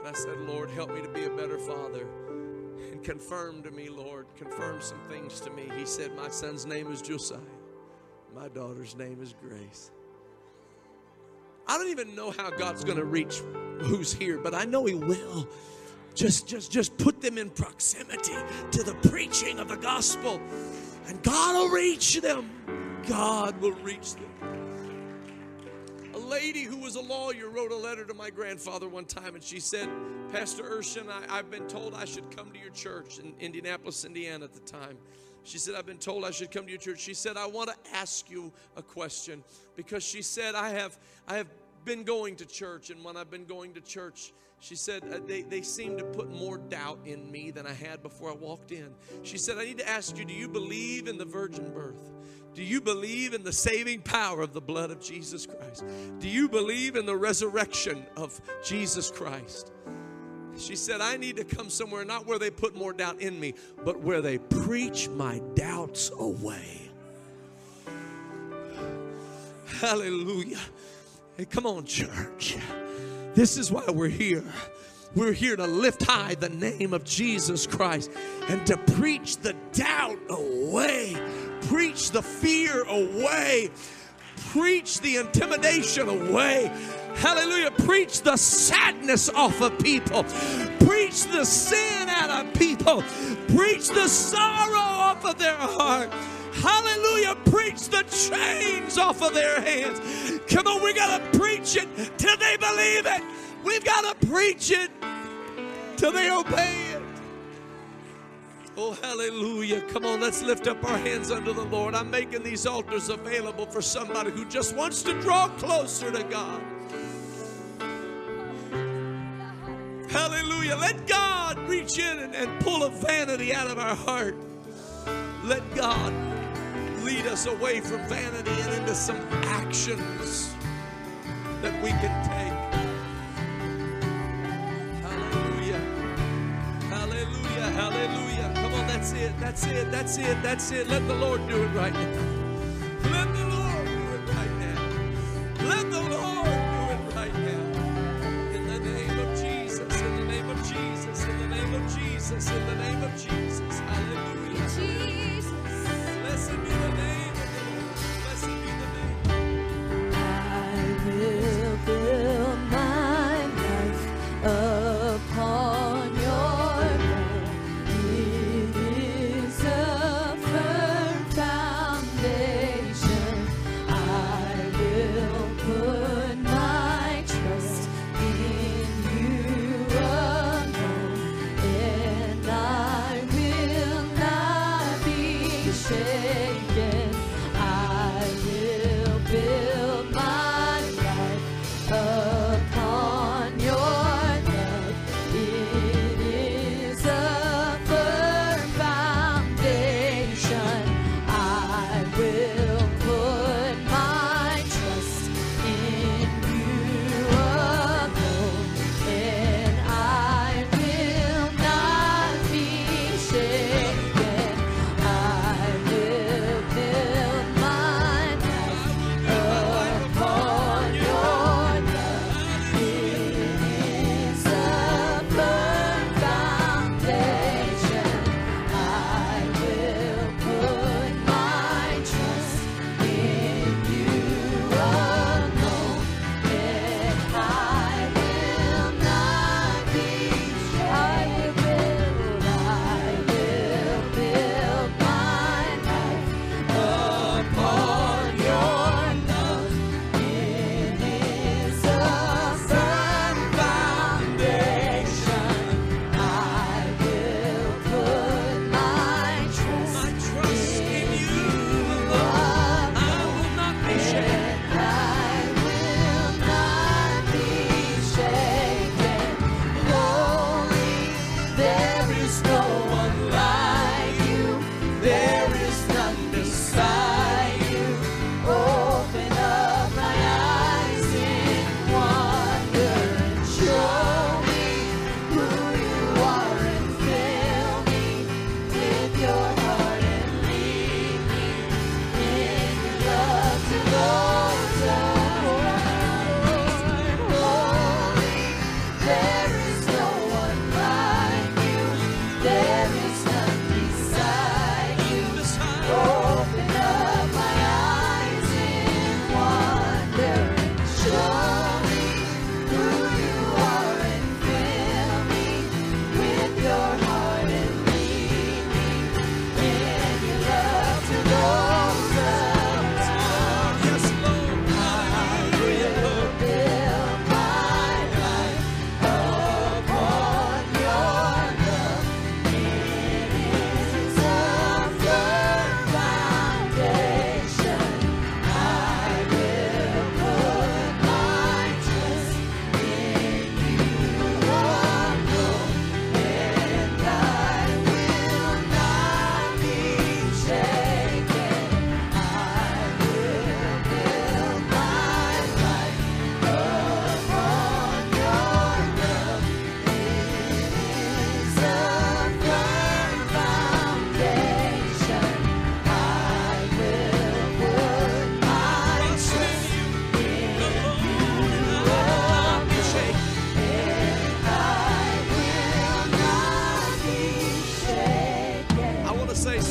And I said, Lord, help me to be a better father. And confirm to me, Lord, confirm some things to me. He said, my son's name is Josiah. My daughter's name is Grace. I don't even know how God's going to reach who's here, but I know he will. Just, just, just put them in proximity to the preaching of the gospel. And God will reach them. God will reach them. Lady who was a lawyer wrote a letter to my grandfather one time, and she said, Pastor Urshan, I, I've been told I should come to your church in Indianapolis, Indiana at the time. She said, I've been told I should come to your church. She said, I want to ask you a question, because she said, I have I have been going to church, and when I've been going to church, she said, they, they seem to put more doubt in me than I had before I walked in. She said, I need to ask you, do you believe in the virgin birth? Do you believe in the saving power of the blood of Jesus Christ? Do you believe in the resurrection of Jesus Christ? She said, I need to come somewhere, not where they put more doubt in me, but where they preach my doubts away. Hallelujah. Hey, come on, church. This is why we're here. We're here to lift high the name of Jesus Christ and to preach the doubt away. Preach the fear away. Preach the intimidation away. Hallelujah. Preach the sadness off of people. Preach the sin out of people. Preach the sorrow off of their heart. Hallelujah. Preach the chains off of their hands. Come on, we got to preach it till they believe it. We've got to preach it till they obey it. Oh, hallelujah. Come on, let's lift up our hands unto the Lord. I'm making these altars available for somebody who just wants to draw closer to God. Hallelujah. Let God reach in and, and pull a vanity out of our heart. Let God lead us away from vanity and into some actions that we can take. Hallelujah. Hallelujah. Hallelujah. That's it, that's it, that's it, that's it. Let the Lord do it right now. Let the Lord do it right now. Let the Lord do it right now. In the name of Jesus, in the name of Jesus, in the name of Jesus, in the name of Jesus. Hallelujah. Jesus. Blessed be the name of the Lord. Blessed be the name. I will build my life upon your I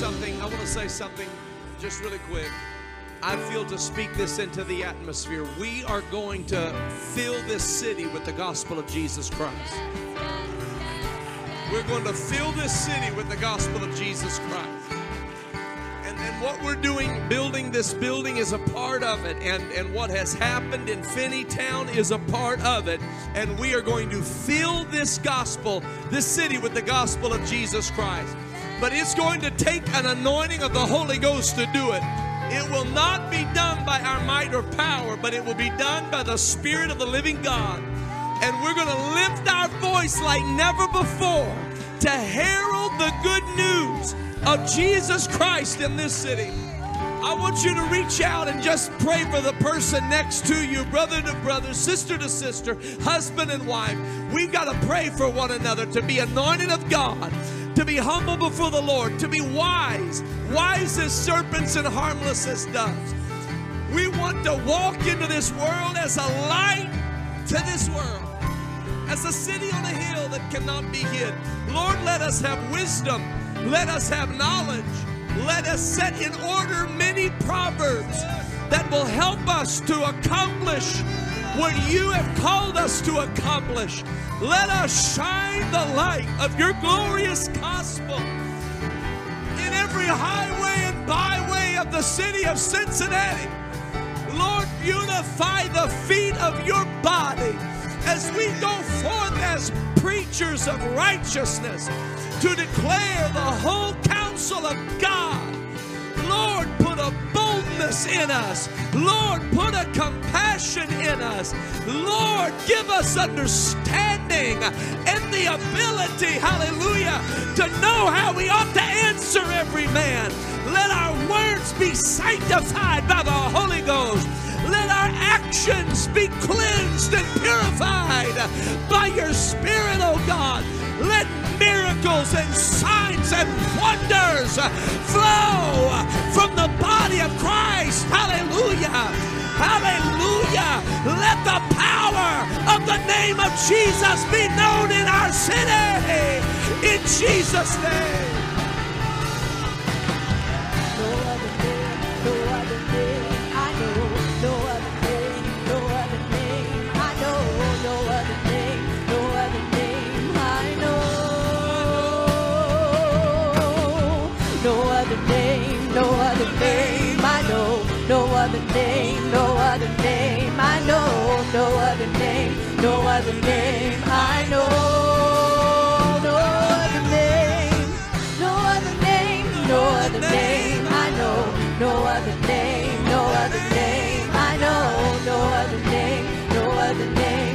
something. I want to say something just really quick. I feel to speak this into the atmosphere. We are going to fill this city with the gospel of Jesus Christ. We're going to fill this city with the gospel of Jesus Christ. And then what we're doing, building this building, is a part of it. And, and what has happened in Finneytown is a part of it. And we are going to fill this gospel, this city, with the gospel of Jesus Christ. But it's going to take an anointing of the Holy Ghost to do it. It will not be done by our might or power, but it will be done by the Spirit of the living God. And we're going to lift our voice like never before to herald the good news of Jesus Christ in this city. I want you to reach out and just pray for the person next to you, brother to brother, sister to sister, husband and wife. We've got to pray for one another to be anointed of God, to be humble before the Lord, to be wise, wise as serpents and harmless as doves. We want to walk into this world as a light to this world, as a city on a hill that cannot be hid. Lord, let us have wisdom. Let us have knowledge. Let us set in order many proverbs that will help us to accomplish what you have called us to accomplish. Let us shine the light of your glorious gospel in every highway and byway of the city of Cincinnati. Lord, unify the feet of your body as we go forth as preachers of righteousness to declare the whole counsel of God. Lord, put a boldness in us. Lord, put a compassion in us. Lord, give us understanding and the ability, hallelujah, to know how we ought to answer every man. Let our words be sanctified by the Holy Ghost. Let our actions be cleansed and purified by your Spirit, O God. Let miracles and signs and wonders flow from the body of Christ. Hallelujah. Hallelujah. Let the power of the name of Jesus be known in our city. In Jesus' name. Other name I know, no other name, no other name, no other name I know, no other name, no other name I know, no other name, no other name I know, no other name, no other name I know, no other name, no other name I know, no other name, no other name I know.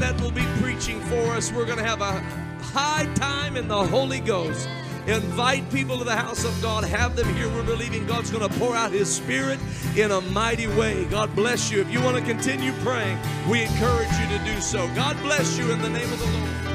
That will be preaching for us. We're going to have a high time in the Holy Ghost. Invite people to the house of God. Have them here. We're believing God's going to pour out His Spirit in a mighty way. God bless you. If you want to continue praying, we encourage you to do so. God bless you in the name of the Lord.